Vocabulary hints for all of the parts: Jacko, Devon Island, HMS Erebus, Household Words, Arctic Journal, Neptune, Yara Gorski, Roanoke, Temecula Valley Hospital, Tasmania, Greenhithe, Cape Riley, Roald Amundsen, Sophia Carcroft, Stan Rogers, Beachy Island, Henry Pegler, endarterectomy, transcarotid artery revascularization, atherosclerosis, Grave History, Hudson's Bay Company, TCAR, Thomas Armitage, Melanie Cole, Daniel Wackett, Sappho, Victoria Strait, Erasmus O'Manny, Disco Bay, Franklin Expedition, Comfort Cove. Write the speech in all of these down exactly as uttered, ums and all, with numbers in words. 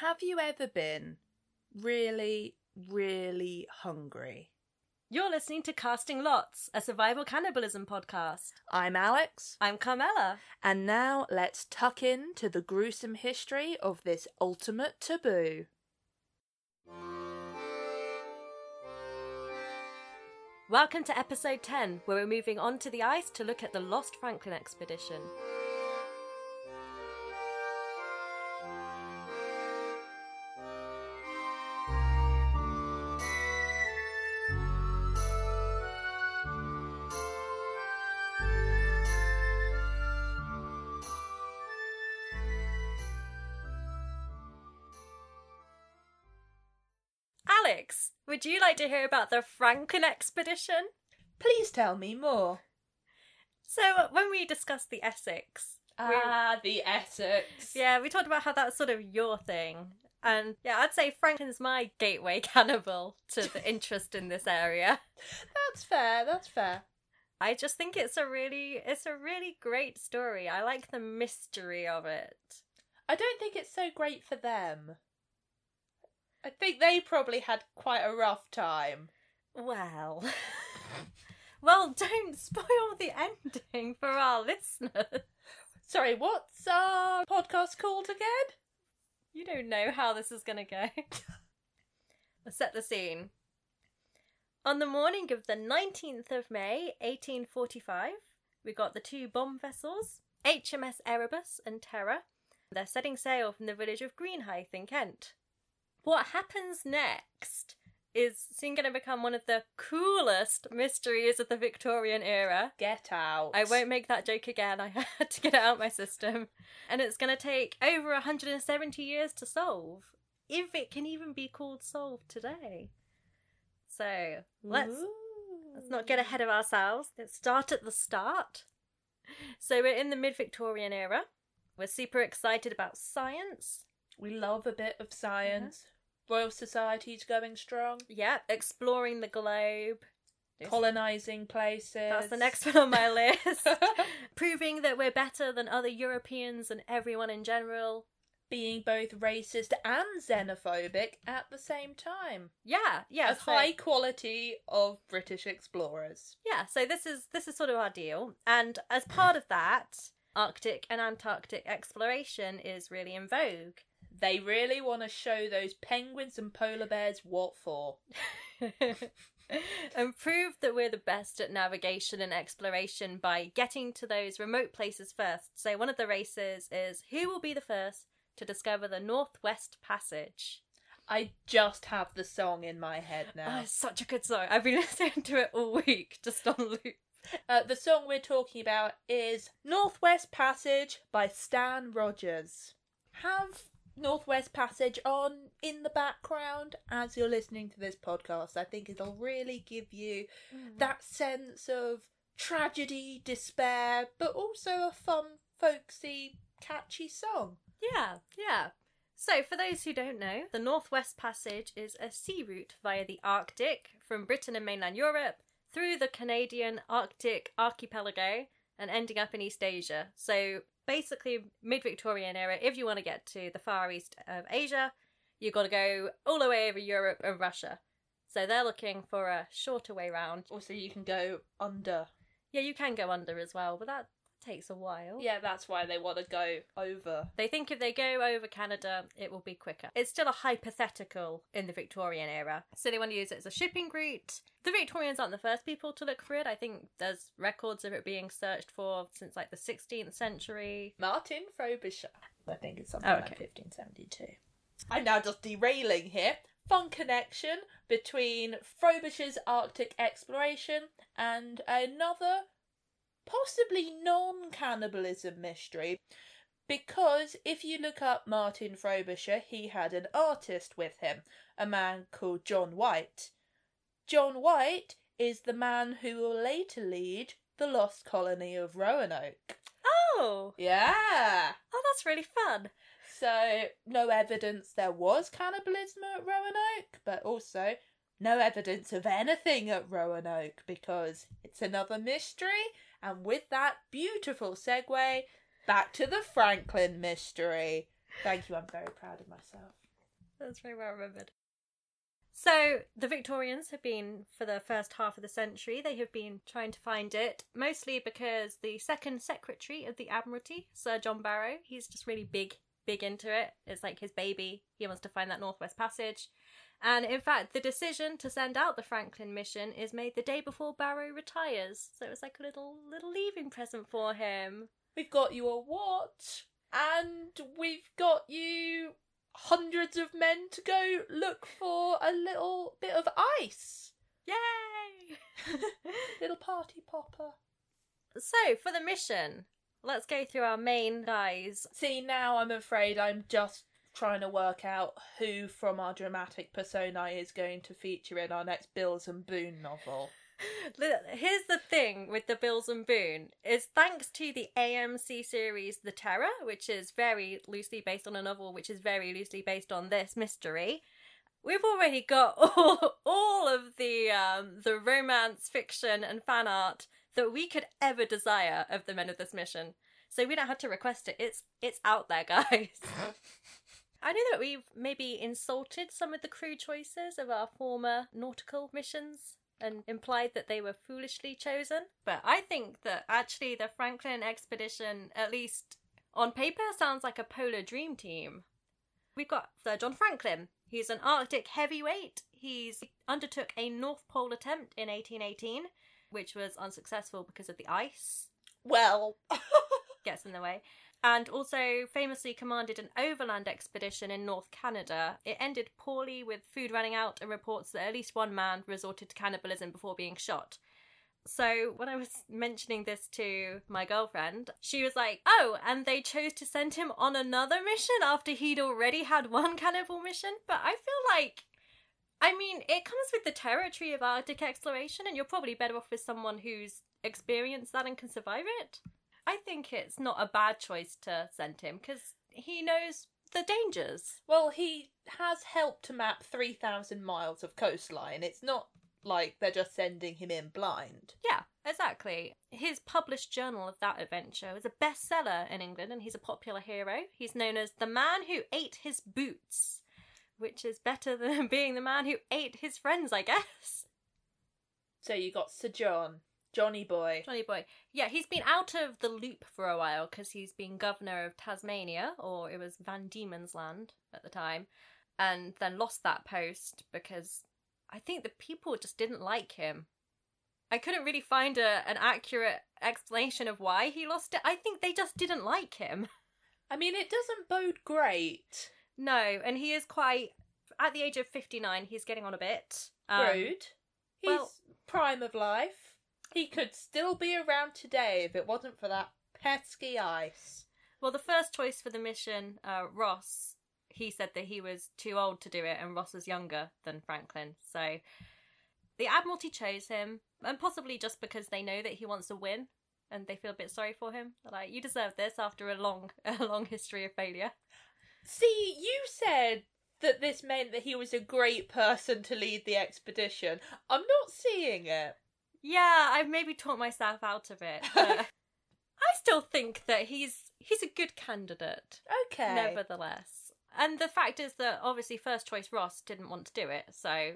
Have you ever been really, really hungry? You're listening to Casting Lots, a survival cannibalism podcast. I'm Alex. I'm Carmela. And now let's tuck in to the gruesome history of this ultimate taboo. Welcome to episode ten, where we're moving on to the ice to look at the Lost Franklin Expedition. Alex, would you like to hear about the Franklin Expedition? Please tell me more. So when we discussed the Essex... Ah, we, the Essex. Yeah, we talked about how that's sort of your thing. And yeah, I'd say Franklin's my gateway cannibal to the interest in this area. That's fair, that's fair. I just think it's a really, it's a really great story. I like the mystery of it. I don't think it's so great for them. I think they probably had quite a rough time. Well, well, don't spoil the ending for our listeners. Sorry, what's our podcast called again? You don't know how this is going to go. I'll set the scene. On the morning of the nineteenth of May, eighteen forty-five, we got the two bomb vessels, H M S Erebus and Terror. They're setting sail from the village of Greenhithe in Kent. What happens next is soon going to become one of the coolest mysteries of the Victorian era. Get out. I won't make that joke again. I had to get it out of my system. And it's going to take over one hundred seventy years to solve, if it can even be called solved today. So let's, let's not get ahead of ourselves. Let's start at the start. So we're in the mid-Victorian era. We're super excited about science. We love a bit of science. Mm-hmm. Royal Society's going strong. Yeah, exploring the globe. Colonising places. That's the next one on my list. Proving that we're better than other Europeans and everyone in general. Being both racist and xenophobic at the same time. Yeah, yeah. A so... high quality of British explorers. Yeah, so this is this is sort of our deal. And as part of that, Arctic and Antarctic exploration is really in vogue. They really want to show those penguins and polar bears what for. And prove that we're the best at navigation and exploration by getting to those remote places first. So one of the races is who will be the first to discover the Northwest Passage. I just have the song in my head now. Oh, it's such a good song. I've been listening to it all week, just on loop. Uh, the song we're talking about is Northwest Passage by Stan Rogers. Have Northwest Passage on in the background as you're listening to this podcast. I think it'll really give you mm. that sense of tragedy, despair, but also a fun, folksy, catchy song. Yeah, yeah. So for those who don't know, the Northwest Passage is a sea route via the Arctic from Britain and mainland Europe through the Canadian Arctic archipelago and ending up in East Asia. So basically, mid-Victorian era, if you want to get to the far east of Asia, you've got to go all the way over Europe and Russia. So they're looking for a shorter way round. Also, you can go under. Yeah, you can go under as well, but that takes a while. Yeah, that's why they want to go over. They think if they go over Canada, it will be quicker. It's still a hypothetical in the Victorian era. So they want to use it as a shipping route. The Victorians aren't the first people to look for it. I think there's records of it being searched for since like the sixteenth century. Martin Frobisher. I think it's something oh, okay. like fifteen seventy-two. I'm now just derailing here. Fun connection between Frobisher's Arctic exploration and another possibly non-cannibalism mystery. Because if you look up Martin Frobisher, he had an artist with him, a man called John White. John White is the man who will later lead the lost colony of Roanoke. Oh! Yeah! Oh, that's really fun. So, no evidence there was cannibalism at Roanoke, but also no evidence of anything at Roanoke, because it's another mystery. And with that beautiful segue, back to the Franklin mystery. Thank you, I'm very proud of myself. That's very well remembered. So the Victorians have been, for the first half of the century, they have been trying to find it, mostly because the second secretary of the Admiralty, Sir John Barrow, he's just really big, big into it. It's like his baby. He wants to find that Northwest Passage. And in fact, the decision to send out the Franklin mission is made the day before Barrow retires. So it was like a little, little leaving present for him. We've got you a watch, and we've got you hundreds of men to go look for a little bit of ice. Yay! Little party popper. So, for the mission, let's go through our main guys. See, now I'm afraid I'm just trying to work out who from our dramatic personae is going to feature in our next Bills and Boone novel. Here's the thing with the Bills and Boone, is thanks to the A M C series The Terror, which is very loosely based on a novel which is very loosely based on this mystery, we've already got all, all of the um, the romance, fiction and fan art that we could ever desire of the men of this mission. So we don't have to request it. It's it's out there, guys. I know that we've maybe insulted some of the crew choices of our former nautical missions and implied that they were foolishly chosen. But I think that actually the Franklin Expedition, at least on paper, sounds like a polar dream team. We've got Sir John Franklin. He's an Arctic heavyweight. He's undertook a North Pole attempt in eighteen eighteen, which was unsuccessful because of the ice. Well. Gets in the way. And also famously commanded an overland expedition in North Canada. It ended poorly with food running out and reports that at least one man resorted to cannibalism before being shot. So when I was mentioning this to my girlfriend, she was like, oh, and they chose to send him on another mission after he'd already had one cannibal mission? But I feel like, I mean, it comes with the territory of Arctic exploration, and you're probably better off with someone who's experienced that and can survive it. I think it's not a bad choice to send him, because he knows the dangers. Well, he has helped to map three thousand miles of coastline. It's not like they're just sending him in blind. Yeah, exactly. His published journal of that adventure is a bestseller in England, and he's a popular hero. He's known as the man who ate his boots, which is better than being the man who ate his friends, I guess. So you got Sir John. Johnny boy. Johnny boy. Yeah, he's been out of the loop for a while because he's been governor of Tasmania, or it was Van Diemen's Land at the time, and then lost that post because I think the people just didn't like him. I couldn't really find a, an accurate explanation of why he lost it. I think they just didn't like him. I mean, it doesn't bode great. No, and he is quite, at the age of fifty-nine, he's getting on a bit. Um, Rude. He's well, prime of life. He could still be around today if it wasn't for that pesky ice. Well, the first choice for the mission, uh, Ross, he said that he was too old to do it and Ross was younger than Franklin. So the Admiralty chose him, and possibly just because they know that he wants to win and they feel a bit sorry for him. They're like, you deserve this after a long, a long history of failure. See, you said that this meant that he was a great person to lead the expedition. I'm not seeing it. Yeah, I've maybe talked myself out of it. But I still think that he's he's a good candidate. Okay. Nevertheless. And the fact is that obviously first choice Ross didn't want to do it, so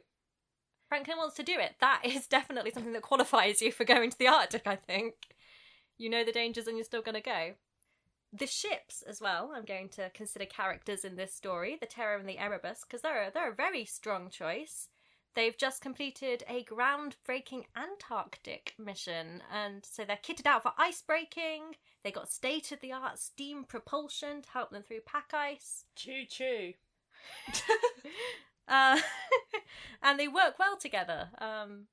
Franklin wants to do it. That is definitely something that qualifies you for going to the Arctic, I think. You know the dangers and you're still going to go. The ships as well, I'm going to consider characters in this story, the Terror and the Erebus, because they're, they're a very strong choice. They've just completed a groundbreaking Antarctic mission, and so they're kitted out for ice breaking. They got state-of-the-art steam propulsion to help them through pack ice. Choo-choo. uh, and they work well together. Um,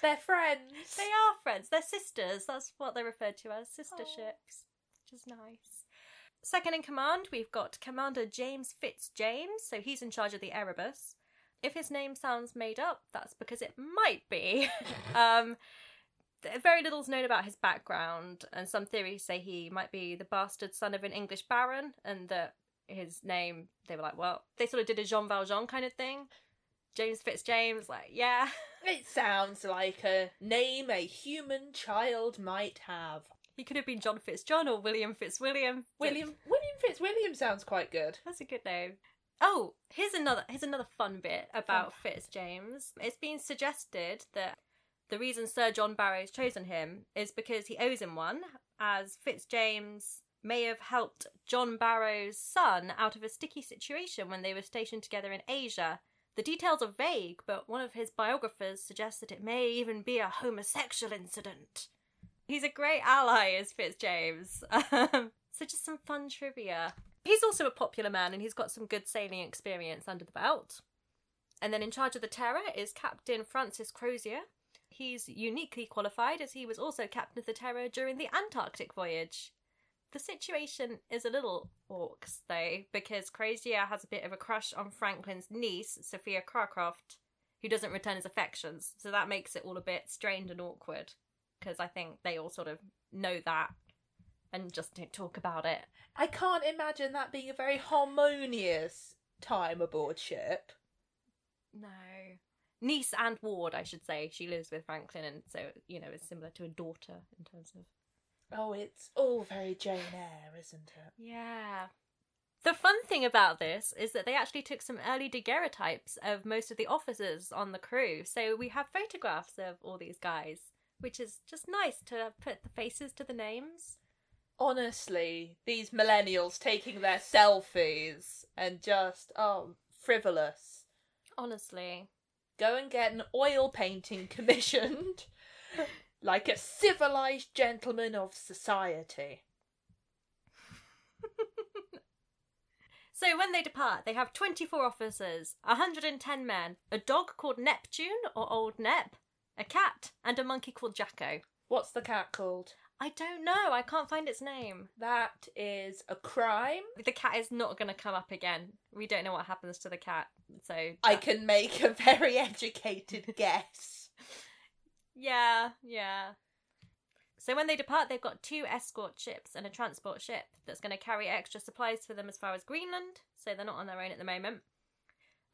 they're friends. They are friends. They're sisters. That's what they're referred to as, sister oh. ships, which is nice. Second in command, we've got Commander James FitzJames, so he's in charge of the Erebus. If his name sounds made up, that's because it might be. um, very little's known about his background, and some theories say he might be the bastard son of an English baron, and that his name, they were like, well, they sort of did a Jean Valjean kind of thing. James FitzJames, like, yeah. It sounds like a name a human child might have. He could have been John FitzJohn or William FitzWilliam. William William FitzWilliam sounds quite good. That's a good name. Oh, here's another here's another fun bit about fun. FitzJames. It's been suggested that the reason Sir John Barrow's chosen him is because he owes him one, as FitzJames may have helped John Barrow's son out of a sticky situation when they were stationed together in Asia. The details are vague, but one of his biographers suggests that it may even be a homosexual incident. He's a great ally, is FitzJames. So just some fun trivia. He's also a popular man, and he's got some good sailing experience under the belt. And then in charge of the Terror is Captain Francis Crozier. He's uniquely qualified, as he was also captain of the Terror during the Antarctic voyage. The situation is a little orcs, though, because Crozier has a bit of a crush on Franklin's niece, Sophia Carcroft, who doesn't return his affections, so that makes it all a bit strained and awkward, because I think they all sort of know that and just don't talk about it. I can't imagine that being a very harmonious time aboard ship. No. Niece and ward, I should say. She lives with Franklin, and so, you know, it's similar to a daughter in terms of... Oh, it's all very Jane Eyre, isn't it? Yeah. The fun thing about this is that they actually took some early daguerreotypes of most of the officers on the crew, so we have photographs of all these guys, which is just nice to put the faces to the names. Honestly, these millennials taking their selfies and just, oh, frivolous. Honestly. Go and get an oil painting commissioned, like a civilised gentleman of society. So when they depart, they have twenty-four officers, one hundred ten men, a dog called Neptune, or Old Nep, a cat, and a monkey called Jacko. What's the cat called? I don't know. I can't find its name. That is a crime. The cat is not going to come up again. We don't know what happens to the cat, so... That... I can make a very educated guess. Yeah, yeah. So when they depart, they've got two escort ships and a transport ship that's going to carry extra supplies for them as far as Greenland, so they're not on their own at the moment.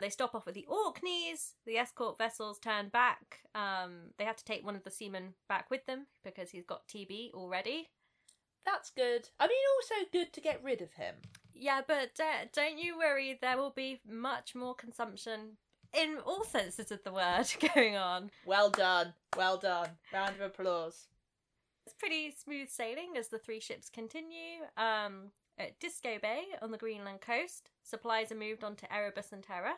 They stop off at the Orkneys, the escort vessels turn back, um, they have to take one of the seamen back with them because he's got T B already. That's good. I mean, also good to get rid of him. Yeah, but uh, don't you worry, there will be much more consumption in all senses of the word going on. Well done, well done. Round of applause. It's pretty smooth sailing as the three ships continue. Um... At Disco Bay on the Greenland coast, supplies are moved on to Erebus and Terror.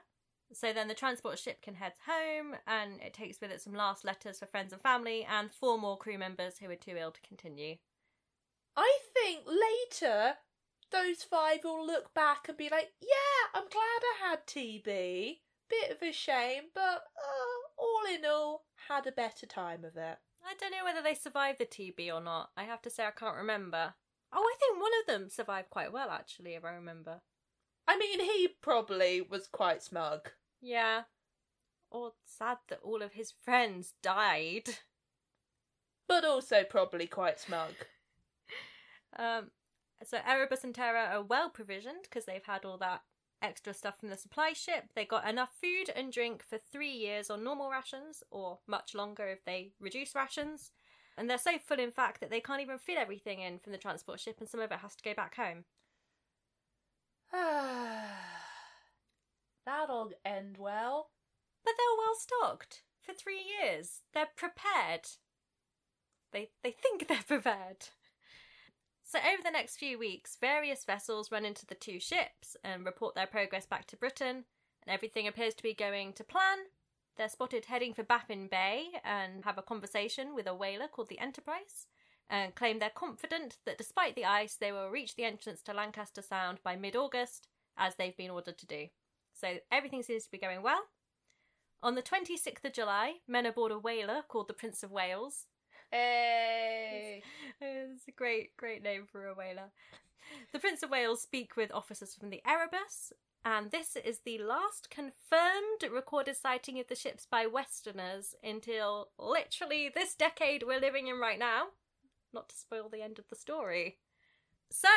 So then the transport ship can head home, and it takes with it some last letters for friends and family, and four more crew members who are too ill to continue. I think later those five will look back and be like, yeah, I'm glad I had T B. Bit of a shame, but uh, all in all, had a better time of it. I don't know whether they survived the T B or not. I have to say I can't remember. Oh, I think one of them survived quite well, actually, if I remember. I mean, he probably was quite smug. Yeah. Or sad that all of his friends died. But also probably quite smug. um, so Erebus and Terror are well provisioned because they've had all that extra stuff from the supply ship. They got enough food and drink for three years on normal rations, or much longer if they reduce rations. And they're so full, in fact, that they can't even fit everything in from the transport ship, and some of it has to go back home. That'll end well. But they're well stocked for three years. They're prepared. They they think they're prepared. So over the next few weeks, various vessels run into the two ships and report their progress back to Britain, and everything appears to be going to plan. They're spotted heading for Baffin Bay and have a conversation with a whaler called the Enterprise, and claim they're confident that despite the ice, they will reach the entrance to Lancaster Sound by mid-August, as they've been ordered to do. So everything seems to be going well. On the twenty-sixth of July, men aboard a whaler called the Prince of Wales. Hey! It's a great, great name for a whaler. The Prince of Wales speak with officers from the Erebus, and this is the last confirmed recorded sighting of the ships by Westerners until literally this decade we're living in right now. Not to spoil the end of the story. So,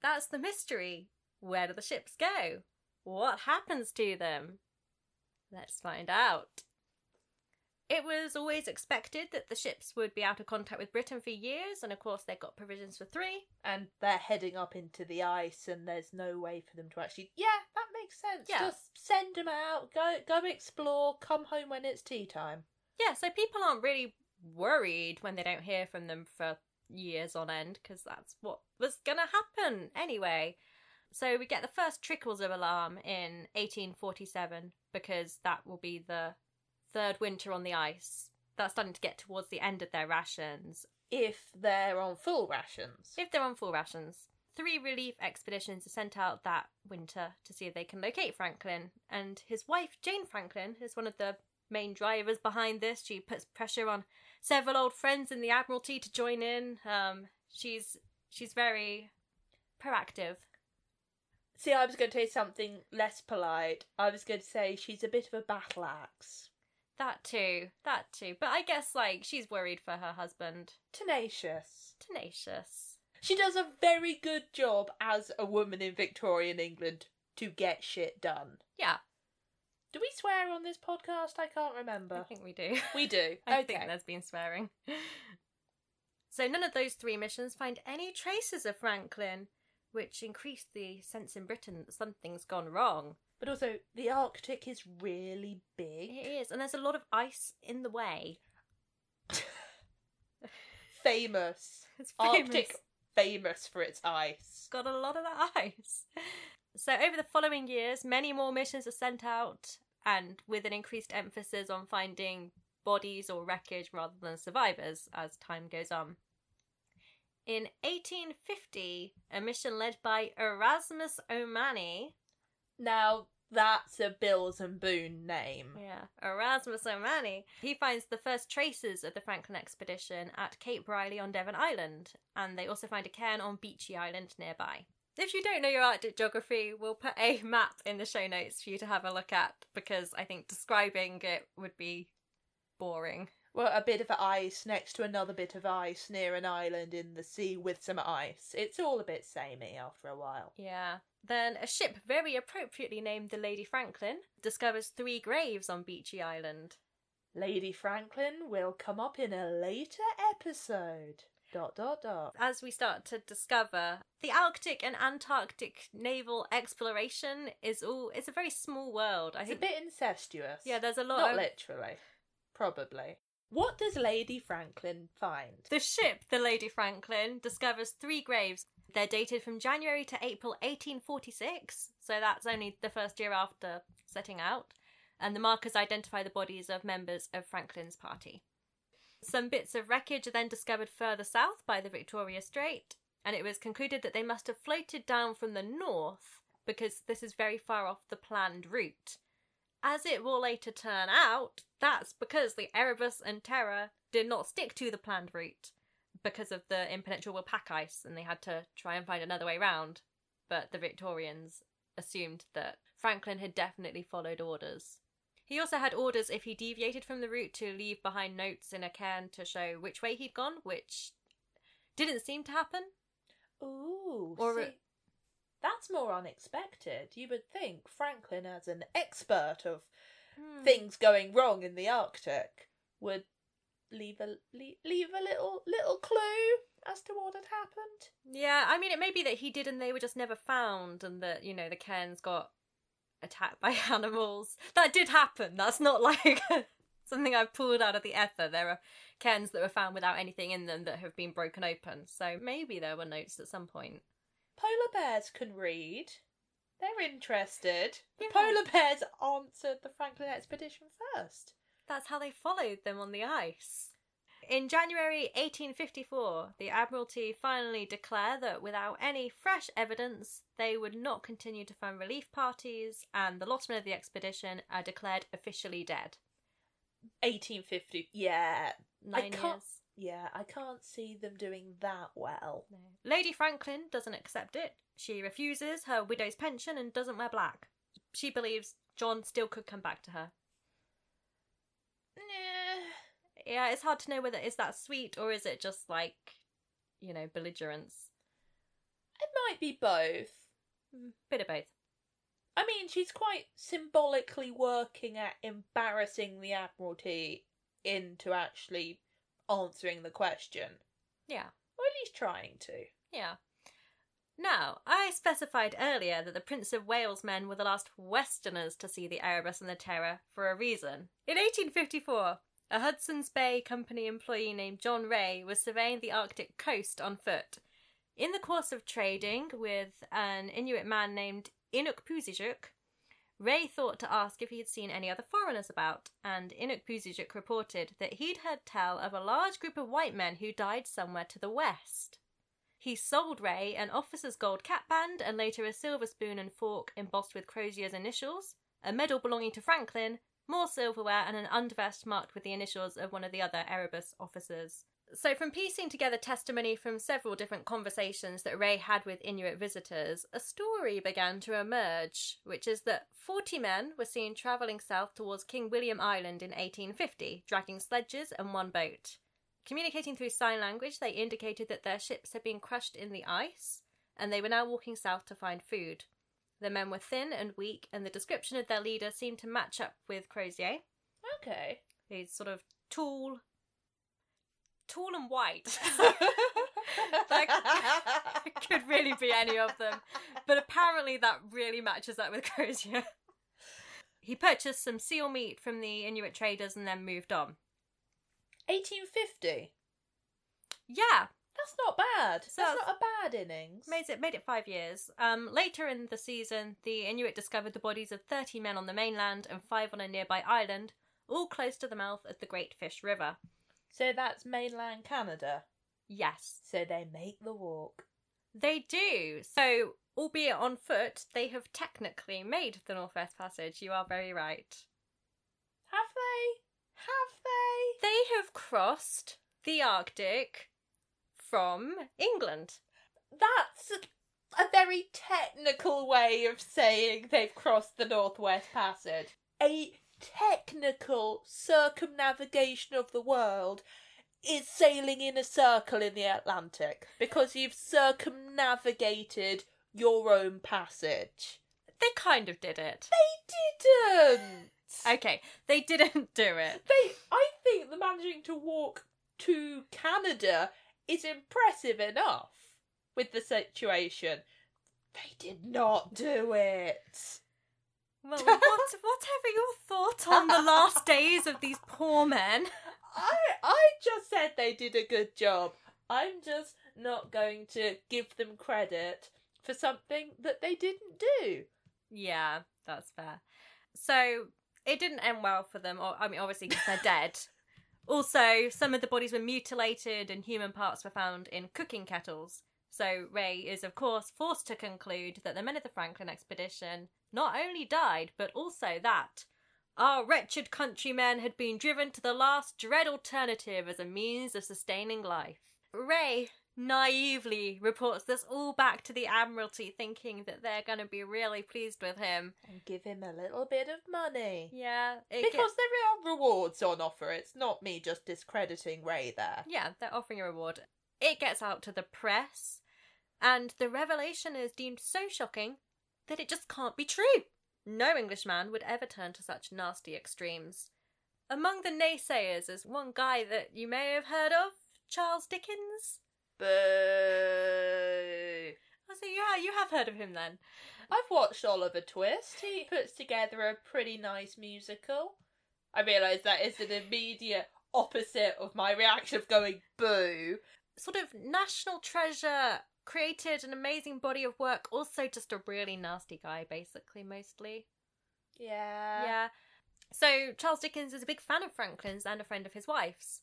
that's the mystery. Where do the ships go? What happens to them? Let's find out. It was always expected that the ships would be out of contact with Britain for years, and of course they've got provisions for three. And they're heading up into the ice, and there's no way for them to actually... Yeah, that makes sense. Yeah. Just send them out, go go explore, come home when it's tea time. Yeah, so people aren't really worried when they don't hear from them for years on end, because that's what was going to happen anyway. So we get the first trickles of alarm in eighteen forty-seven, because that will be the third winter on the ice. That's starting to get towards the end of their rations. If they're on full rations. If they're on full rations. Three relief expeditions are sent out that winter to see if they can locate Franklin. And his wife, Jane Franklin, is one of the main drivers behind this. She puts pressure on several old friends in the Admiralty to join in. Um, she's she's very proactive. See, I was going to say something less polite. I was going to say she's a bit of a battle axe. That too, that too. But I guess, like, she's worried for her husband. Tenacious. Tenacious. She does a very good job as a woman in Victorian England to get shit done. Yeah. Do we swear on this podcast? I can't remember. I think we do. We do. I okay. think there's been swearing. So none of those three missions find any traces of Franklin, which increased the sense in Britain that something's gone wrong. But also, the Arctic is really big. It is, and there's a lot of ice in the way. Famous. It's famous. Arctic famous for its ice. Got a lot of that ice. So over the following years, many more missions are sent out, and with an increased emphasis on finding bodies or wreckage rather than survivors as time goes on. In eighteen fifty, a mission led by Erasmus O'Manny. Now, that's a Bills and Boone name. Yeah, Erasmus O'Manny. He finds the first traces of the Franklin expedition at Cape Riley on Devon Island, and they also find a cairn on Beachy Island nearby. If you don't know your Arctic geography, we'll put a map in the show notes for you to have a look at, because I think describing it would be boring. Well, a bit of ice next to another bit of ice near an island in the sea with some ice. It's all a bit samey after a while. Yeah. Then a ship very appropriately named the Lady Franklin discovers three graves on Beachy Island. Lady Franklin will come up in a later episode. Dot, dot, dot. As we start to discover, the Arctic and Antarctic naval exploration is all... It's a very small world. I it's think... a bit incestuous. Yeah, there's a lot Not of... Not literally. Probably. What does Lady Franklin find? The ship, the Lady Franklin, discovers three graves. They're dated from January to April eighteen forty-six, so that's only the first year after setting out, and the markers identify the bodies of members of Franklin's party. Some bits of wreckage are then discovered further south by the Victoria Strait, and it was concluded that they must have floated down from the north, because this is very far off the planned route. As it will later turn out, that's because the Erebus and Terror did not stick to the planned route because of the impenetrable pack ice, and they had to try and find another way round. But the Victorians assumed that Franklin had definitely followed orders. He also had orders if he deviated from the route to leave behind notes in a cairn to show which way he'd gone, which didn't seem to happen. Ooh, or see, that's more unexpected. You would think Franklin, as an expert of hmm. things going wrong in the Arctic, would leave a leave, leave a little little clue as to what had happened. Yeah, I mean, it may be that he did and they were just never found, and that, you know, the cairns got attacked by animals. That did happen. That's not like something I've pulled out of the ether. There are cairns that were found without anything in them that have been broken open. So maybe there were notes at some point. Polar bears can read. They're interested. The yeah. polar bears answered the Franklin expedition first. That's how they followed them on the ice. In January eighteen fifty-four, the Admiralty finally declared that without any fresh evidence, they would not continue to fund relief parties, and the lost men of the expedition are declared officially dead. eighteen fifty, yeah. Nine years. Yeah, I can't see them doing that well. No. Lady Franklin doesn't accept it. She refuses her widow's pension and doesn't wear black. She believes John still could come back to her. Nah. Yeah, it's hard to know whether is that sweet or is it just like, you know, belligerence. It might be both. Bit of both. I mean, she's quite symbolically working at embarrassing the Admiralty into actually answering the question. Yeah. Or at least trying to. Yeah. Now, I specified earlier that the Prince of Wales men were the last Westerners to see the Erebus and the Terror for a reason. In eighteen fifty-four, a Hudson's Bay Company employee named John Ray was surveying the Arctic coast on foot. In the course of trading with an Inuit man named Inuk Pusijuk, Ray thought to ask if he'd seen any other foreigners about, and Inuk Pusijuk reported that he'd heard tell of a large group of white men who died somewhere to the west. He sold Ray an officer's gold cap band and later a silver spoon and fork embossed with Crozier's initials, a medal belonging to Franklin, more silverware and an undervest marked with the initials of one of the other Erebus officers. So from piecing together testimony from several different conversations that Ray had with Inuit visitors, a story began to emerge, which is that forty men were seen travelling south towards King William Island in eighteen fifty, dragging sledges and one boat. Communicating through sign language, they indicated that their ships had been crushed in the ice, and they were now walking south to find food. The men were thin and weak, and the description of their leader seemed to match up with Crozier. Okay. He's sort of tall, tall and white. That could really be any of them. But apparently that really matches up with Crozier. He purchased some seal meat from the Inuit traders and then moved on. eighteen fifty? Yeah. That's not bad. So That's not a bad innings. Made it made it five years. Um, later in the season, the Inuit discovered the bodies of thirty men on the mainland and five on a nearby island, all close to the mouth of the Great Fish River. So that's mainland Canada? Yes. So they make the walk. They do. So, albeit on foot, they have technically made the Northwest Passage. You are very right. Have they? Have they? They have crossed the Arctic from England. That's a very technical way of saying they've crossed the Northwest Passage. A technical circumnavigation of the world is sailing in a circle in the Atlantic because you've circumnavigated your own passage. They kind of did it. They didn't. Okay, they didn't do it. They, I think the managing to walk to Canada is impressive enough with the situation. They did not do it. Well, what, whatever your thought on the last days of these poor men. I, I just said they did a good job. I'm just not going to give them credit for something that they didn't do. Yeah, that's fair. So it didn't end well for them, or I mean, obviously, because they're dead. Also, some of the bodies were mutilated and human parts were found in cooking kettles. So Ray is, of course, forced to conclude that the men of the Franklin expedition not only died, but also that our wretched countrymen had been driven to the last dread alternative as a means of sustaining life. Ray naively reports this all back to the Admiralty, thinking that they're going to be really pleased with him. And give him a little bit of money. Yeah. Because gets... there are rewards on offer. It's not me just discrediting Ray there. Yeah, they're offering a reward. It gets out to the press, and the revelation is deemed so shocking that it just can't be true. No Englishman would ever turn to such nasty extremes. Among the naysayers is one guy that you may have heard of, Charles Dickens. Boo! Oh, so you have, you have heard of him then? I've watched Oliver Twist. He puts together a pretty nice musical. I realise that is an immediate opposite of my reaction of going boo. Sort of national treasure, created an amazing body of work, also just a really nasty guy, basically, mostly. Yeah. Yeah. So Charles Dickens is a big fan of Franklin's and a friend of his wife's.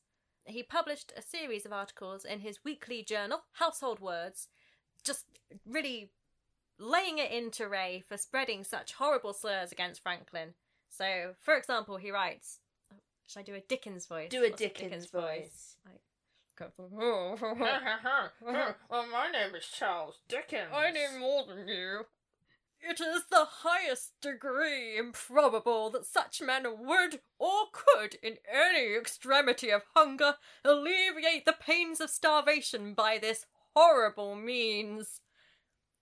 He published a series of articles in his weekly journal, Household Words, just really laying it into Ray for spreading such horrible slurs against Franklin. So, for example, he writes... Should I do a Dickens voice? Do a What's Dickens, Dickens voice. voice? Like, well, my name is Charles Dickens. I know more than you. It is the highest degree improbable that such men would or could, in any extremity of hunger, alleviate the pains of starvation by this horrible means.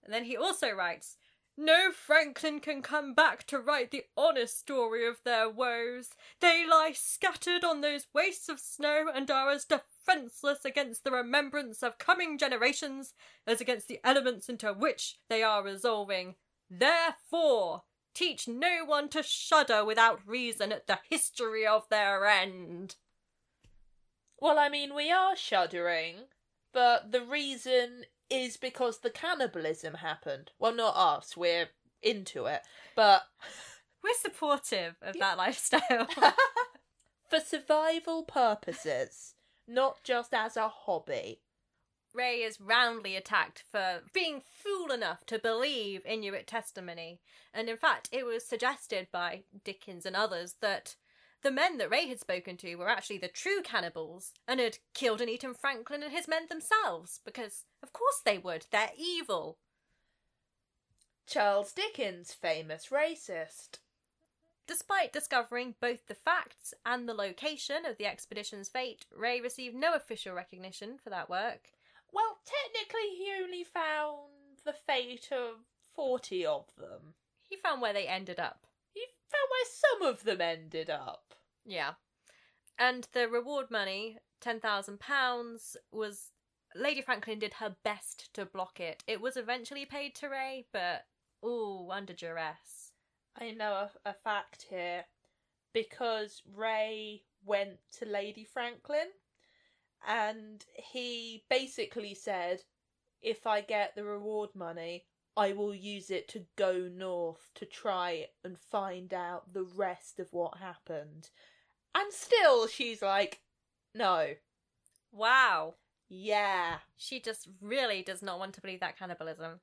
And then he also writes, No Franklin can come back to write the honest story of their woes. They lie scattered on those wastes of snow and are as defenceless against the remembrance of coming generations as against the elements into which they are resolving. Therefore, teach no one to shudder without reason at the history of their end. Well, I mean, we are shuddering, but the reason is because the cannibalism happened. Well, not us, we're into it, but... We're supportive of yeah. that lifestyle. For survival purposes, not just as a hobby. Ray is roundly attacked for being fool enough to believe Inuit testimony, and in fact it was suggested by Dickens and others that the men that Ray had spoken to were actually the true cannibals and had killed and eaten Franklin and his men themselves, because of course they would, they're evil. Charles Dickens, famous racist. Despite discovering both the facts and the location of the expedition's fate, Ray received no official recognition for that work. Well, technically he only found the fate of forty of them. He found where they ended up. He found where some of them ended up. Yeah. And the reward money, ten thousand pounds, was... Lady Franklin did her best to block it. It was eventually paid to Ray, but, ooh, under duress. I know a, a fact here. Because Ray went to Lady Franklin, and he basically said, if I get the reward money, I will use it to go north to try and find out the rest of what happened. And still, she's like, no. Wow. Yeah. She just really does not want to believe that cannibalism.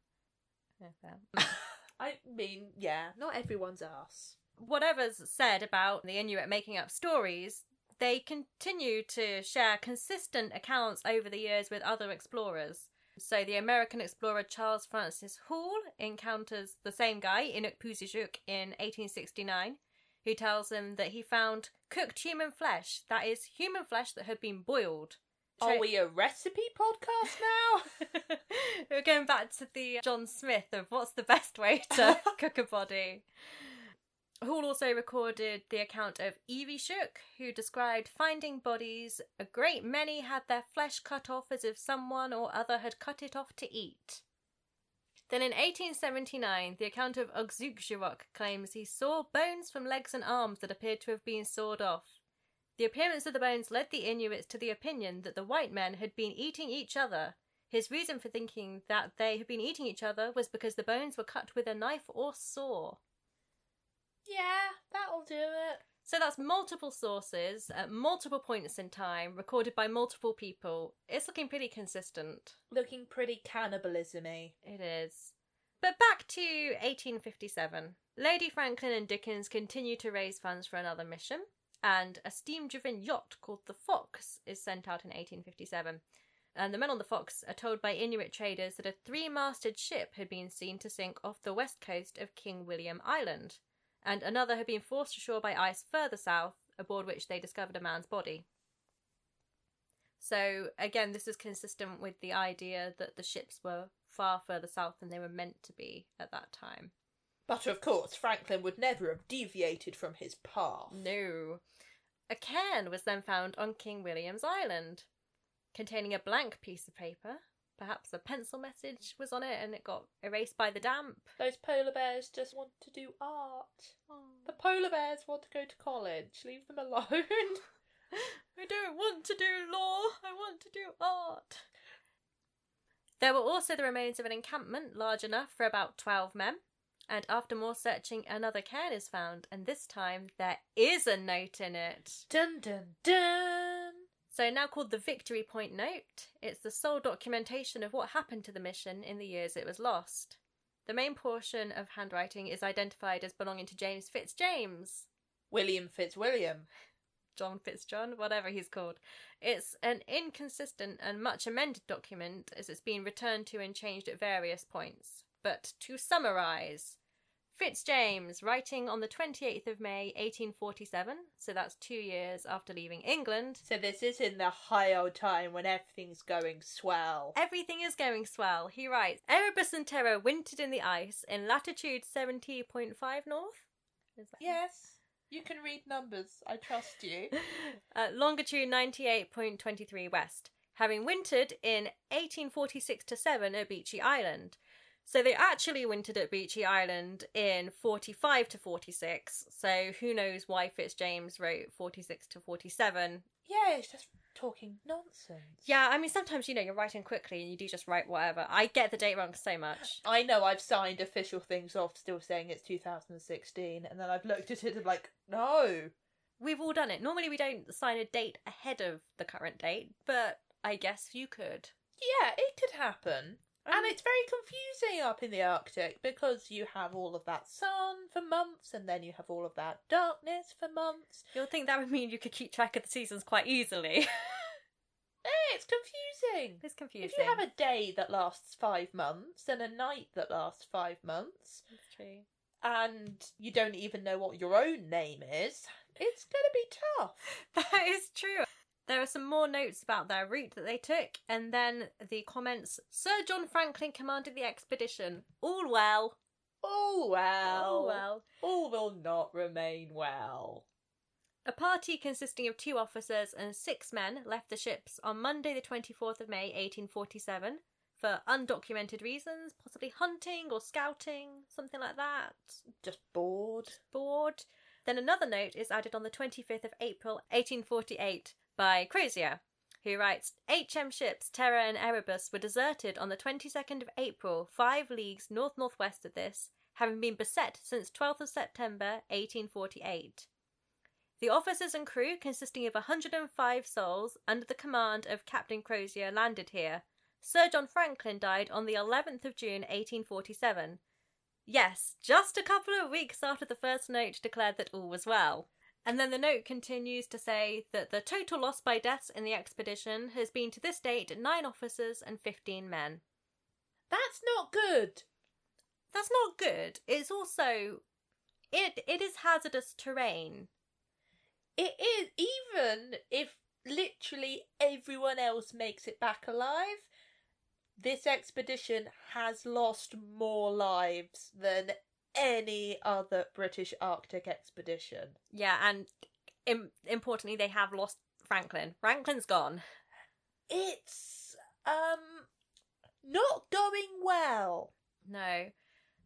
I mean, yeah, not everyone's ass. Whatever's said about the Inuit making up stories, they continue to share consistent accounts over the years with other explorers. So the American explorer Charles Francis Hall encounters the same guy, Inuk Pusijuk, in eighteen sixty-nine, who tells him that he found cooked human flesh, that is, human flesh that had been boiled. Are we a recipe podcast now? We're going back to the John Smith of what's the best way to cook a body. Hall also recorded the account of Evie Shook, who described finding bodies. A great many had their flesh cut off as if someone or other had cut it off to eat. Then in eighteen seventy-nine, the account of Oxugirok claims he saw bones from legs and arms that appeared to have been sawed off. The appearance of the bones led the Inuits to the opinion that the white men had been eating each other. His reason for thinking that they had been eating each other was because the bones were cut with a knife or saw. Yeah, that'll do it. So that's multiple sources at multiple points in time, recorded by multiple people. It's looking pretty consistent. Looking pretty cannibalism-y. It is. But back to eighteen fifty-seven. Lady Franklin and Dickens continue to raise funds for another mission, and a steam-driven yacht called the Fox is sent out in eighteen fifty-seven. And the men on the Fox are told by Inuit traders that a three-masted ship had been seen to sink off the west coast of King William Island, and another had been forced ashore by ice further south, aboard which they discovered a man's body. So, again, this is consistent with the idea that the ships were far further south than they were meant to be at that time. But, of course, Franklin would never have deviated from his path. No. A cairn was then found on King William's Island, containing a blank piece of paper. Perhaps a pencil message was on it and it got erased by the damp. Those polar bears just want to do art. Aww. The polar bears want to go to college. Leave them alone. I don't want to do law. I want to do art. There were also the remains of an encampment large enough for about twelve men. And after more searching, another cairn is found. And this time there is a note in it. Dun dun dun! So now called the Victory Point Note, it's the sole documentation of what happened to the mission in the years it was lost. The main portion of handwriting is identified as belonging to James FitzJames. William FitzWilliam. John FitzJohn, whatever he's called. It's an inconsistent and much amended document as it's been returned to and changed at various points. But to summarise, FitzJames, writing on the twenty-eighth of May, eighteen forty-seven, so that's two years after leaving England. So this is in the high old time when everything's going swell. Everything is going swell. He writes, Erebus and Terror wintered in the ice in latitude seventy point five north. Is that yes. You can read numbers, I trust you. uh, longitude ninety-eight point two three west, having wintered in eighteen forty-six to seven at Beachy Island. So they actually wintered at Beachy Island in forty-five to forty-six, so who knows why FitzJames wrote forty-six to forty-seven. Yeah, it's just talking nonsense. Yeah, I mean, sometimes, you know, you're writing quickly and you do just write whatever. I get the date wrong so much. I know, I've signed official things off still saying it's two thousand sixteen, and then I've looked at it and I'm like, no. We've all done it. Normally we don't sign a date ahead of the current date, but I guess you could. Yeah, it could happen. Um, and it's very confusing up in the Arctic because you have all of that sun for months and then you have all of that darkness for months. You'll think that would mean you could keep track of the seasons quite easily. It's confusing. It's confusing. If you have a day that lasts five months and a night that lasts five months. That's true. And you don't even know what your own name is, it's going to be tough. That is true. There are some more notes about their route that they took, and then the comments, Sir John Franklin commanded the expedition. All well. All well. All well. All will not remain well. A party consisting of two officers and six men left the ships on Monday the twenty-fourth of May, eighteen forty-seven, for undocumented reasons, possibly hunting or scouting, something like that. Just bored. Just bored. Then another note is added on the twenty-fifth of April, eighteen forty-eight, by Crozier, who writes, H M ships Terror and Erebus were deserted on the twenty-second of April, five leagues north-northwest of this, having been beset since twelfth of September, eighteen forty-eight. The officers and crew, consisting of one hundred five souls, under the command of Captain Crozier, landed here. Sir John Franklin died on the eleventh of June, eighteen forty-seven. Yes, just a couple of weeks after the first note declared that all was well. And then the note continues to say that the total loss by deaths in the expedition has been to this date nine officers and fifteen men. That's not good. That's not good. It's also, it it is hazardous terrain. It is, even if literally everyone else makes it back alive, this expedition has lost more lives than any other British Arctic expedition. Yeah, and im- importantly, they have lost Franklin. Franklin's gone. It's um not going well. No.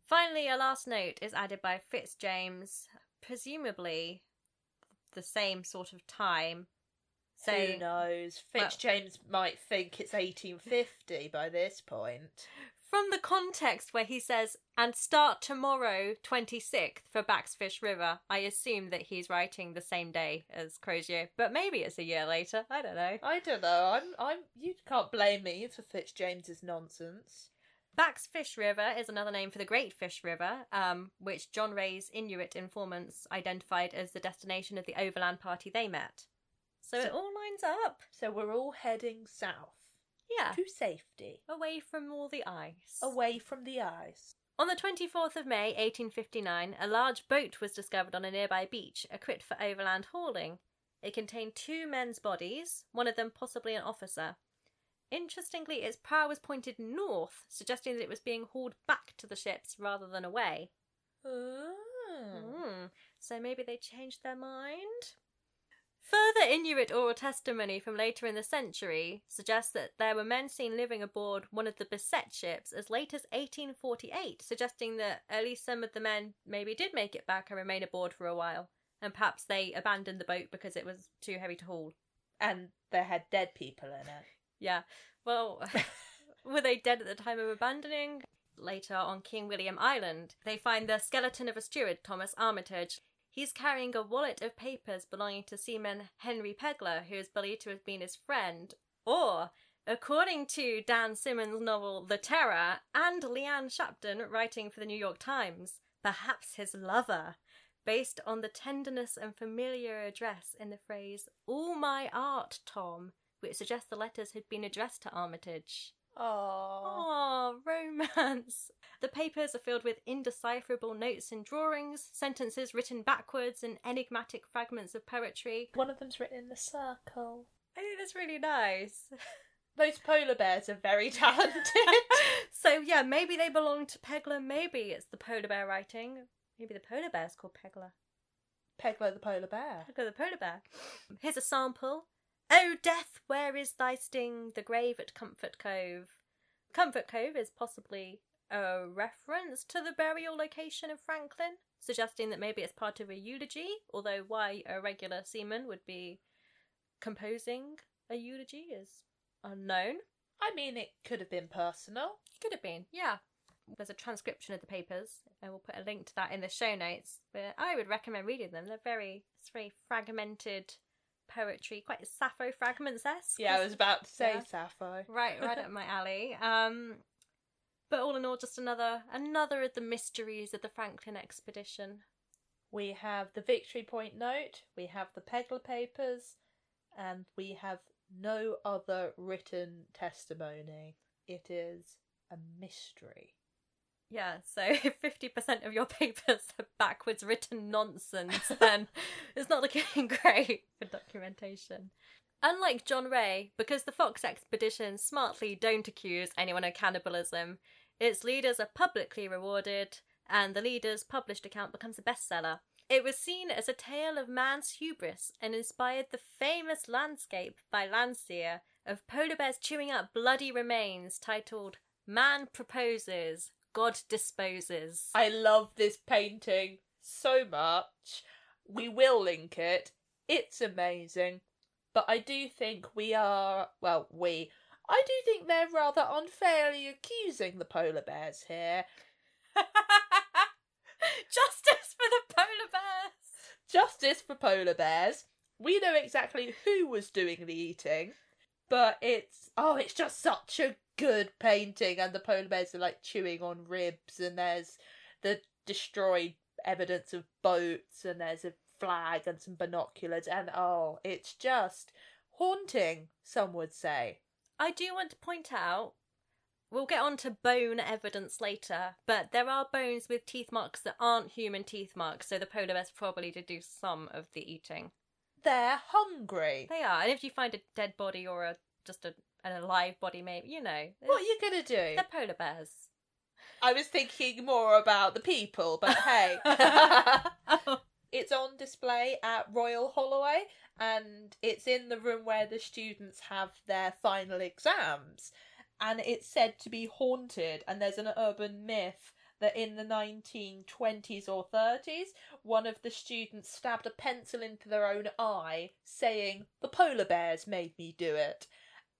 Finally, a last note is added by FitzJames, presumably the same sort of time. So, who knows? FitzJames well, might think it's eighteen fifty by this point. From the context where he says, and start tomorrow twenty-sixth for Backfish River, I assume that he's writing the same day as Crozier, but maybe it's a year later. I don't know. I don't know. I'm. I'm. You can't blame me for FitzJames's nonsense. Backfish River is another name for the Great Fish River, um, which John Ray's Inuit informants identified as the destination of the overland party they met. So, so it all lines up. So we're all heading south. Yeah. To safety. Away from all the ice. Away from the ice. On the twenty-fourth of May, eighteen fifty-nine, a large boat was discovered on a nearby beach, equipped for overland hauling. It contained two men's bodies, one of them possibly an officer. Interestingly, its prow was pointed north, suggesting that it was being hauled back to the ships rather than away. Oh. Mm. So maybe they changed their mind? Further Inuit oral testimony from later in the century suggests that there were men seen living aboard one of the beset ships as late as eighteen forty-eight, suggesting that at least some of the men maybe did make it back and remain aboard for a while, and perhaps they abandoned the boat because it was too heavy to haul. And they had dead people in it. Yeah. Well, were they dead at the time of abandoning? Later on King William Island, they find the skeleton of a steward, Thomas Armitage. He's carrying a wallet of papers belonging to seaman Henry Pegler, who is believed to have been his friend, or, according to Dan Simmons' novel The Terror, and Leanne Shapton, writing for the New York Times, perhaps his lover, based on the tenderness and familiar address in the phrase, "All my art, Tom," which suggests the letters had been addressed to Armitage. Oh, romance. The papers are filled with indecipherable notes and drawings, sentences written backwards, and enigmatic fragments of poetry. One of them's written in a circle. I think that's really nice. Those polar bears are very talented. So yeah, maybe they belong to Pegler, maybe it's the polar bear writing. Maybe the polar bear's called Pegler. Pegler the polar bear. Pegler the polar bear. Here's a sample. Oh, death, where is thy sting? The grave at Comfort Cove. Comfort Cove is possibly a reference to the burial location of Franklin, suggesting that maybe it's part of a eulogy, although why a regular seaman would be composing a eulogy is unknown. I mean, it could have been personal. Could have been, yeah. There's a transcription of the papers, and we'll put a link to that in the show notes, but I would recommend reading them. They're very, it's very fragmented poetry, quite Sappho fragments-esque. Yeah, I was about to say yeah. Sappho. Right, right up my alley. Um, but all in all, just another another of the mysteries of the Franklin Expedition. We have the Victory Point Note, we have the Pegler Papers, and we have no other written testimony. It is a mystery. Yeah, so if fifty percent of your papers are backwards written nonsense, then it's not looking great for documentation. Unlike John Ray, because the Fox expedition smartly don't accuse anyone of cannibalism, its leaders are publicly rewarded, and the leader's published account becomes a bestseller. It was seen as a tale of man's hubris and inspired the famous landscape by Landseer of polar bears chewing up bloody remains titled Man Proposes, God Disposes. I love this painting so much. We will link it. It's amazing. But I do think we are, well, we, I do think they're rather unfairly accusing the polar bears here. Justice for the polar bears. Justice for polar bears. We know exactly who was doing the eating, but it's, oh, it's just such a good painting, and the polar bears are like chewing on ribs, and there's the destroyed evidence of boats, and there's a flag and some binoculars, and oh, it's just haunting, some would say. I do want to point out, we'll get on to bone evidence later, but there are bones with teeth marks that aren't human teeth marks, so the polar bears probably did do some of the eating. They're hungry. They are, and if you find a dead body or a just a and a live body, maybe, you know. What are you going to do? They're polar bears. I was thinking more about the people, but hey. Oh. It's on display at Royal Holloway, and it's in the room where the students have their final exams. And it's said to be haunted, and there's an urban myth that in the nineteen twenties or thirties, one of the students stabbed a pencil into their own eye, saying, "The polar bears made me do it."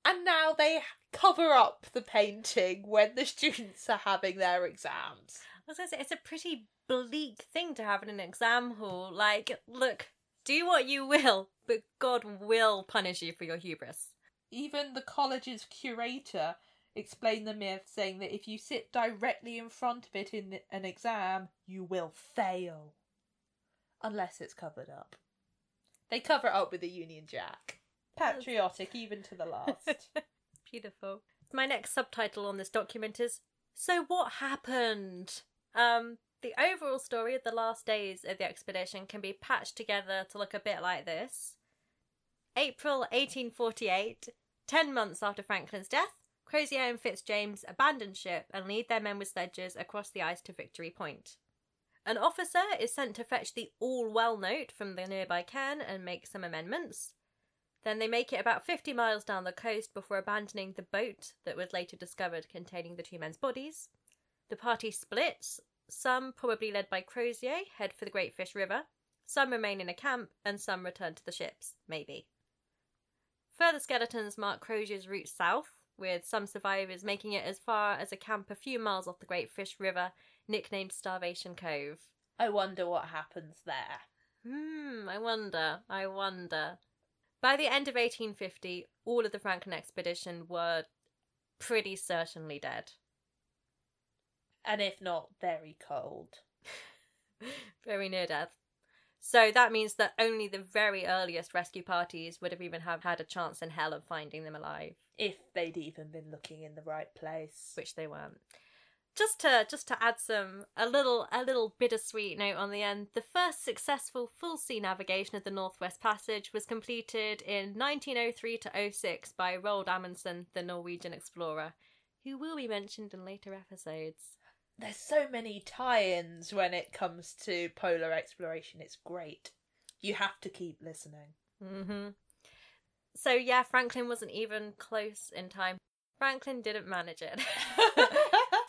And now they cover up the painting when the students are having their exams. I was going to say, it's a pretty bleak thing to have in an exam hall. Like, look, do what you will, but God will punish you for your hubris. Even the college's curator explained the myth, saying that if you sit directly in front of it in an exam, you will fail. Unless it's covered up. They cover it up with a Union Jack. Patriotic, even to the last. Beautiful. My next subtitle on this document is, So What Happened? Um, the overall story of the last days of the expedition can be patched together to look a bit like this. April eighteen forty-eight, ten months after Franklin's death, Crozier and FitzJames abandon ship and lead their men with sledges across the ice to Victory Point. An officer is sent to fetch the all-well note from the nearby cairn and make some amendments. Then they make it about fifty miles down the coast before abandoning the boat that was later discovered containing the two men's bodies. The party splits. Some, probably led by Crozier, head for the Great Fish River. Some remain in a camp, and some return to the ships, maybe. Further skeletons mark Crozier's route south, with some survivors making it as far as a camp a few miles off the Great Fish River, nicknamed Starvation Cove. I wonder what happens there. Hmm, I wonder, I wonder... By the end of eighteen fifty, all of the Franklin expedition were pretty certainly dead. And if not, very cold. Very near death. So that means that only the very earliest rescue parties would have even have had a chance in hell of finding them alive. If they'd even been looking in the right place. Which they weren't. Just to just to add some a little a little bittersweet note on the end, the first successful full sea navigation of the Northwest Passage was completed in nineteen oh three to oh six by Roald Amundsen, the Norwegian explorer, who will be mentioned in later episodes. There's so many tie-ins when it comes to polar exploration. It's great. You have to keep listening. Mm-hmm. So yeah, Franklin wasn't even close in time. Franklin didn't manage it.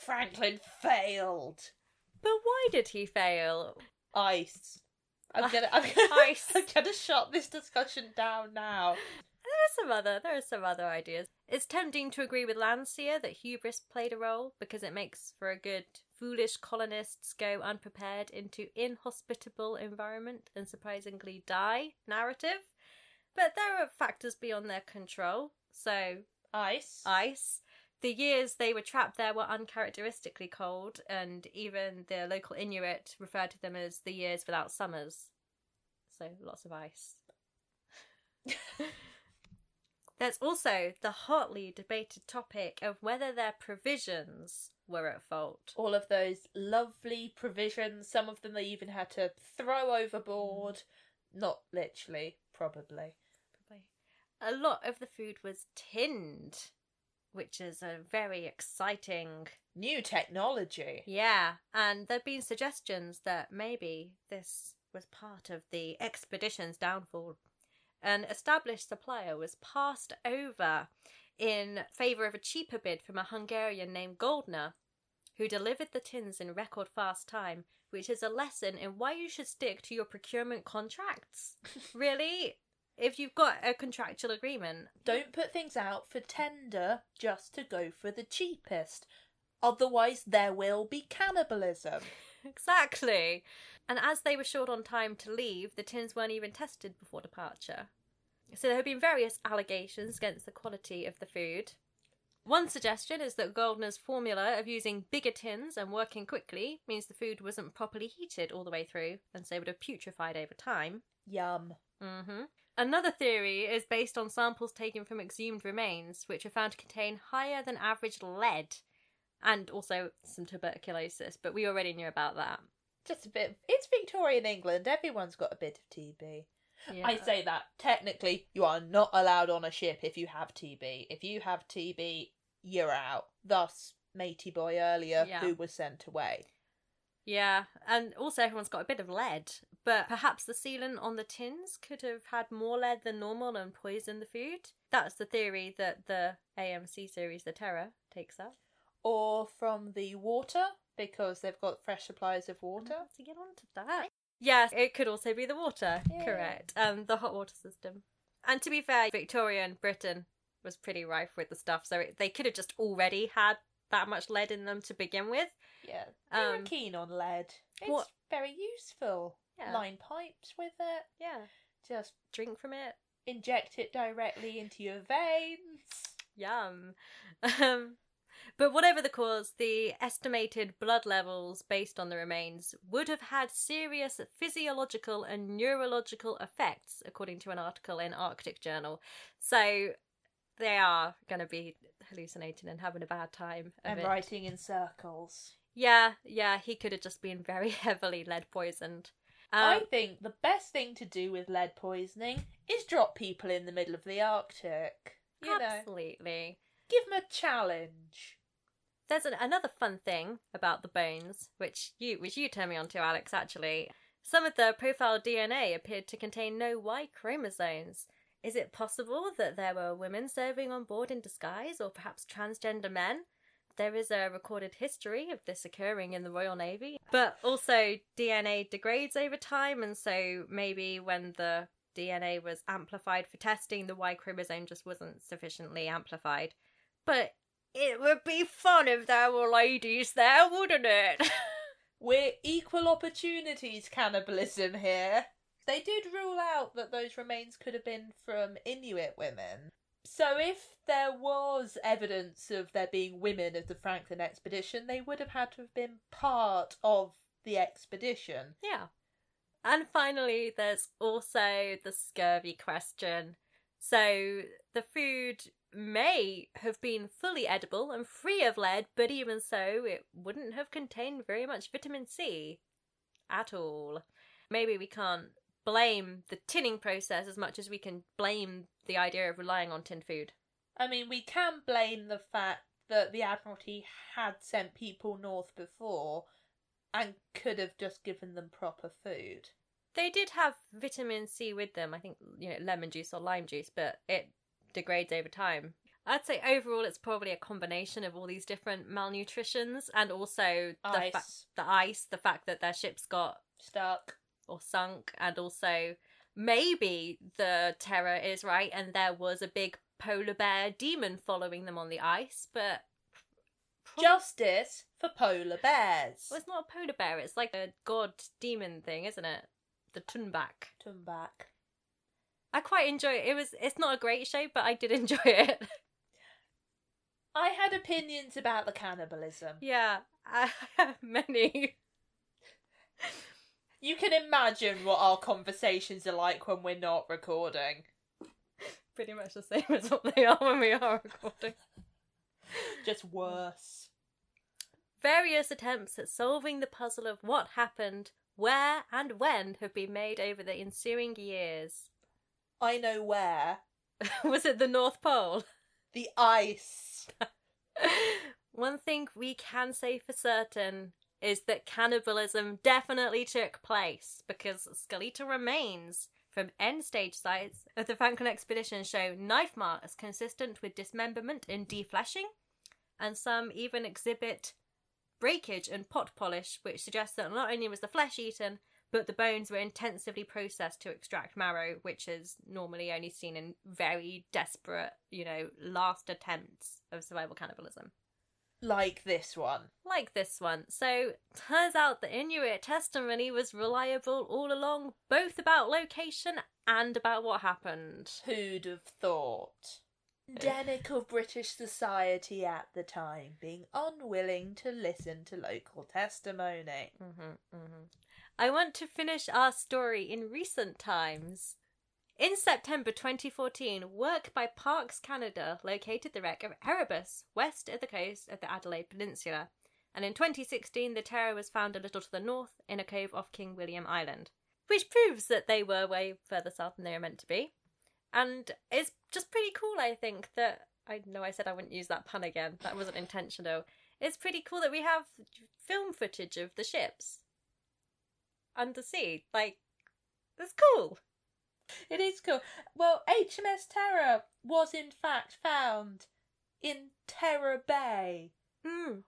Franklin failed. But why did he fail? Ice. I'm gonna, I'm gonna, Ice. I'm gonna shut this discussion down now. There are some other, there are some other ideas. It's tempting to agree with Landseer that hubris played a role because it makes for a good foolish colonists go unprepared into inhospitable environment and surprisingly die narrative. But there are factors beyond their control. So ice, ice. The years they were trapped there were uncharacteristically cold, and even the local Inuit referred to them as the years without summers. So, lots of ice. There's also the hotly debated topic of whether their provisions were at fault. All of those lovely provisions, some of them they even had to throw overboard. Mm. Not literally, probably. Probably. A lot of the food was tinned. Which is a very exciting... new technology. Yeah, and there've been suggestions that maybe this was part of the expedition's downfall. An established supplier was passed over in favour of a cheaper bid from a Hungarian named Goldner, who delivered the tins in record fast time, which is a lesson in why you should stick to your procurement contracts. Really? If you've got a contractual agreement. Don't put things out for tender just to go for the cheapest. Otherwise, there will be cannibalism. Exactly. And as they were short on time to leave, the tins weren't even tested before departure. So there have been various allegations against the quality of the food. One suggestion is that Goldner's formula of using bigger tins and working quickly means the food wasn't properly heated all the way through, and so would have putrefied over time. Yum. Mm-hmm. Another theory is based on samples taken from exhumed remains, which are found to contain higher than average lead and also some tuberculosis, but we already knew about that. Just a bit. It's Victorian England. Everyone's got a bit of T B. Yeah. I say that. Technically, you are not allowed on a ship if you have T B. If you have T B, you're out. Thus, matey boy earlier, yeah. Who was sent away. Yeah, and also everyone's got a bit of lead. But perhaps the sealant on the tins could have had more lead than normal and poisoned the food. That's the theory that the A M C series The Terror takes up. Or from the water, because they've got fresh supplies of water. I'll have to get onto that. Yes, it could also be the water, yeah. Correct. Um, the hot water system. And to be fair, Victorian Britain was pretty rife with the stuff, so it, they could have just already had that much lead in them to begin with. Yeah, they um, were keen on lead. It's what, very useful. Yeah. Line pipes with it. Yeah. Just drink from it. Inject it directly into your veins. Yum. Um, but whatever the cause, the estimated blood levels based on the remains would have had serious physiological and neurological effects, according to an article in Arctic Journal. So they are going to be hallucinating and having a bad time. And writing in circles. Yeah, yeah. He could have just been very heavily lead poisoned. Um, I think the best thing to do with lead poisoning is drop people in the middle of the Arctic. You absolutely. Know, give them a challenge. There's an, another fun thing about the bones, which you which you turned me on to, Alex, actually. Some of the profile D N A appeared to contain no Y chromosomes. Is it possible that there were women serving on board in disguise, or perhaps transgender men? There is a recorded history of this occurring in the Royal Navy, but also D N A degrades over time, and so maybe when the D N A was amplified for testing, the Y chromosome just wasn't sufficiently amplified. But it would be fun if there were ladies there, wouldn't it? We're equal opportunities cannibalism here. They did rule out that those remains could have been from Inuit women. So if there was evidence of there being women of the Franklin expedition, they would have had to have been part of the expedition. Yeah. And finally, there's also the scurvy question. So the food may have been fully edible and free of lead, but even so, it wouldn't have contained very much vitamin C at all. Maybe we can't blame the tinning process as much as we can blame the idea of relying on tinned food. I mean, we can blame the fact that the Admiralty had sent people north before and could have just given them proper food. They did have vitamin C with them, I think, you know, lemon juice or lime juice, but it degrades over time. I'd say overall it's probably a combination of all these different malnutritions and also the, fa- the ice, the fact that their ships got stuck or sunk, and also maybe the Terror is right and there was a big polar bear demon following them on the ice, but... Justice for polar bears. Well, it's not a polar bear, it's like a god demon thing, isn't it? The Tunbak. Tunbak. I quite enjoy it. It was, it's not a great show, but I did enjoy it. I had opinions about the cannibalism. Yeah, I have many. You can imagine what our conversations are like when we're not recording. Pretty much the same as what they are when we are recording. Just worse. Various attempts at solving the puzzle of what happened, where and when have been made over the ensuing years. I know where. Was it the North Pole? The ice. One thing we can say for certain is that cannibalism definitely took place, because skeletal remains from end stage sites of the Franklin Expedition show knife marks consistent with dismemberment and defleshing, and some even exhibit breakage and pot polish, which suggests that not only was the flesh eaten, but the bones were intensively processed to extract marrow, which is normally only seen in very desperate, you know, last attempts of survival cannibalism. Like this one. Like this one. So, turns out the Inuit testimony was reliable all along, both about location and about what happened. Who'd have thought? Endemic of British society at the time, being unwilling to listen to local testimony. Mm-hmm, mm-hmm. I want to finish our story in recent times. In September twenty fourteen, work by Parks Canada located the wreck of Erebus, west of the coast of the Adelaide Peninsula, and in twenty sixteen the Terror was found a little to the north in a cove off King William Island, which proves that they were way further south than they were meant to be. And it's just pretty cool, I think, that... I know I said I wouldn't use that pun again, that wasn't intentional. It's pretty cool that we have film footage of the ships undersea. Like, that's cool! It is cool. Well, H M S Terror was in fact found in Terror Bay. Mm.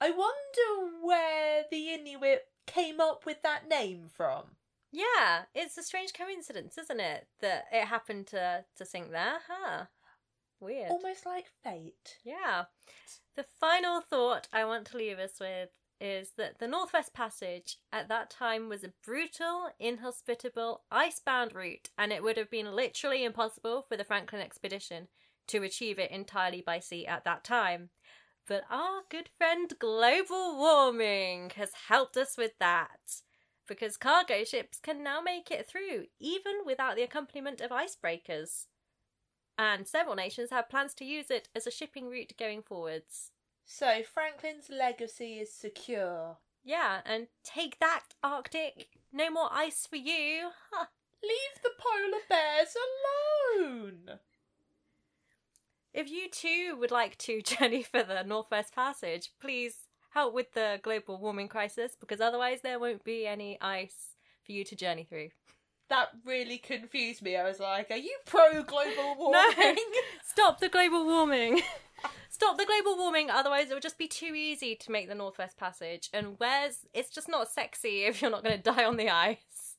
I wonder where the Inuit came up with that name from. Yeah, it's a strange coincidence, isn't it? That it happened to, to sink there, huh? Weird. Almost like fate. Yeah. The final thought I want to leave us with is that the Northwest Passage at that time was a brutal, inhospitable, ice-bound route, and it would have been literally impossible for the Franklin Expedition to achieve it entirely by sea at that time. But our good friend global warming has helped us with that, because cargo ships can now make it through, even without the accompaniment of icebreakers. And several nations have plans to use it as a shipping route going forwards. So Franklin's legacy is secure. Yeah, and take that, Arctic. No more ice for you. Huh. Leave the polar bears alone. If you too would like to journey for the Northwest Passage, please help with the global warming crisis, because otherwise there won't be any ice for you to journey through. That really confused me. I was like, are you pro-global warming? No, stop the global warming. Stop the global warming, otherwise it would just be too easy to make the Northwest Passage. And where's... It's just not sexy if you're not going to die on the ice.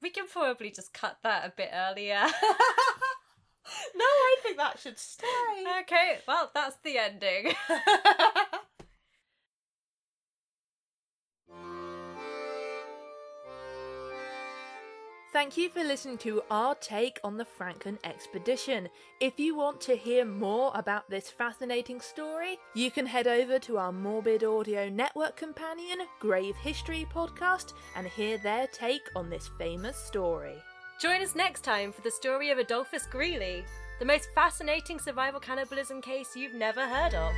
We can probably just cut that a bit earlier. No, I think that should stay. Okay, well, that's the ending. Thank you for listening to our take on the Franklin Expedition. If you want to hear more about this fascinating story, you can head over to our Morbid Audio network companion, Grave History Podcast, and hear their take on this famous story. Join us next time for the story of Adolphus Greely, the most fascinating survival cannibalism case you've never heard of.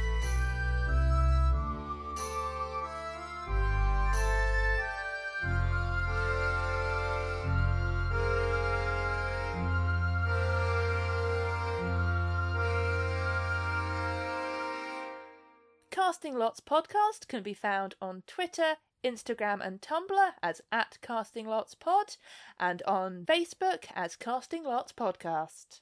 Casting Lots podcast can be found on Twitter, Instagram and Tumblr as at Casting Lots Pod, and on Facebook as Casting Lots Podcast.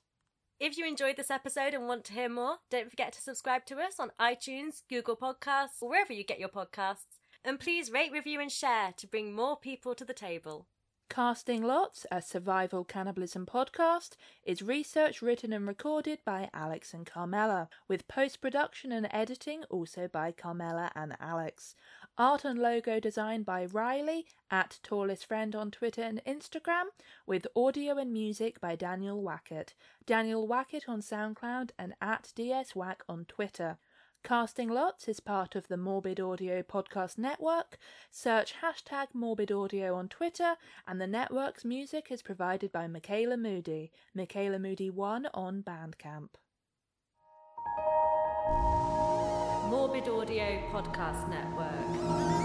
If you enjoyed this episode and want to hear more, don't forget to subscribe to us on iTunes, Google Podcasts, or wherever you get your podcasts. And please rate, review and share to bring more people to the table. Casting Lots, a survival cannibalism podcast, is research written and recorded by Alex and Carmela, with post-production and editing also by Carmela and Alex. Art and logo design by Riley, at Tallest Friend on Twitter and Instagram, with audio and music by Daniel Wackett. Daniel Wackett on SoundCloud and at DSWack on Twitter. Casting Lots is part of the Morbid Audio podcast network. Search hashtag Morbid Audio on Twitter, and the network's music is provided by Michaela Moody, Michaela Moody one on Bandcamp. Morbid Audio podcast network.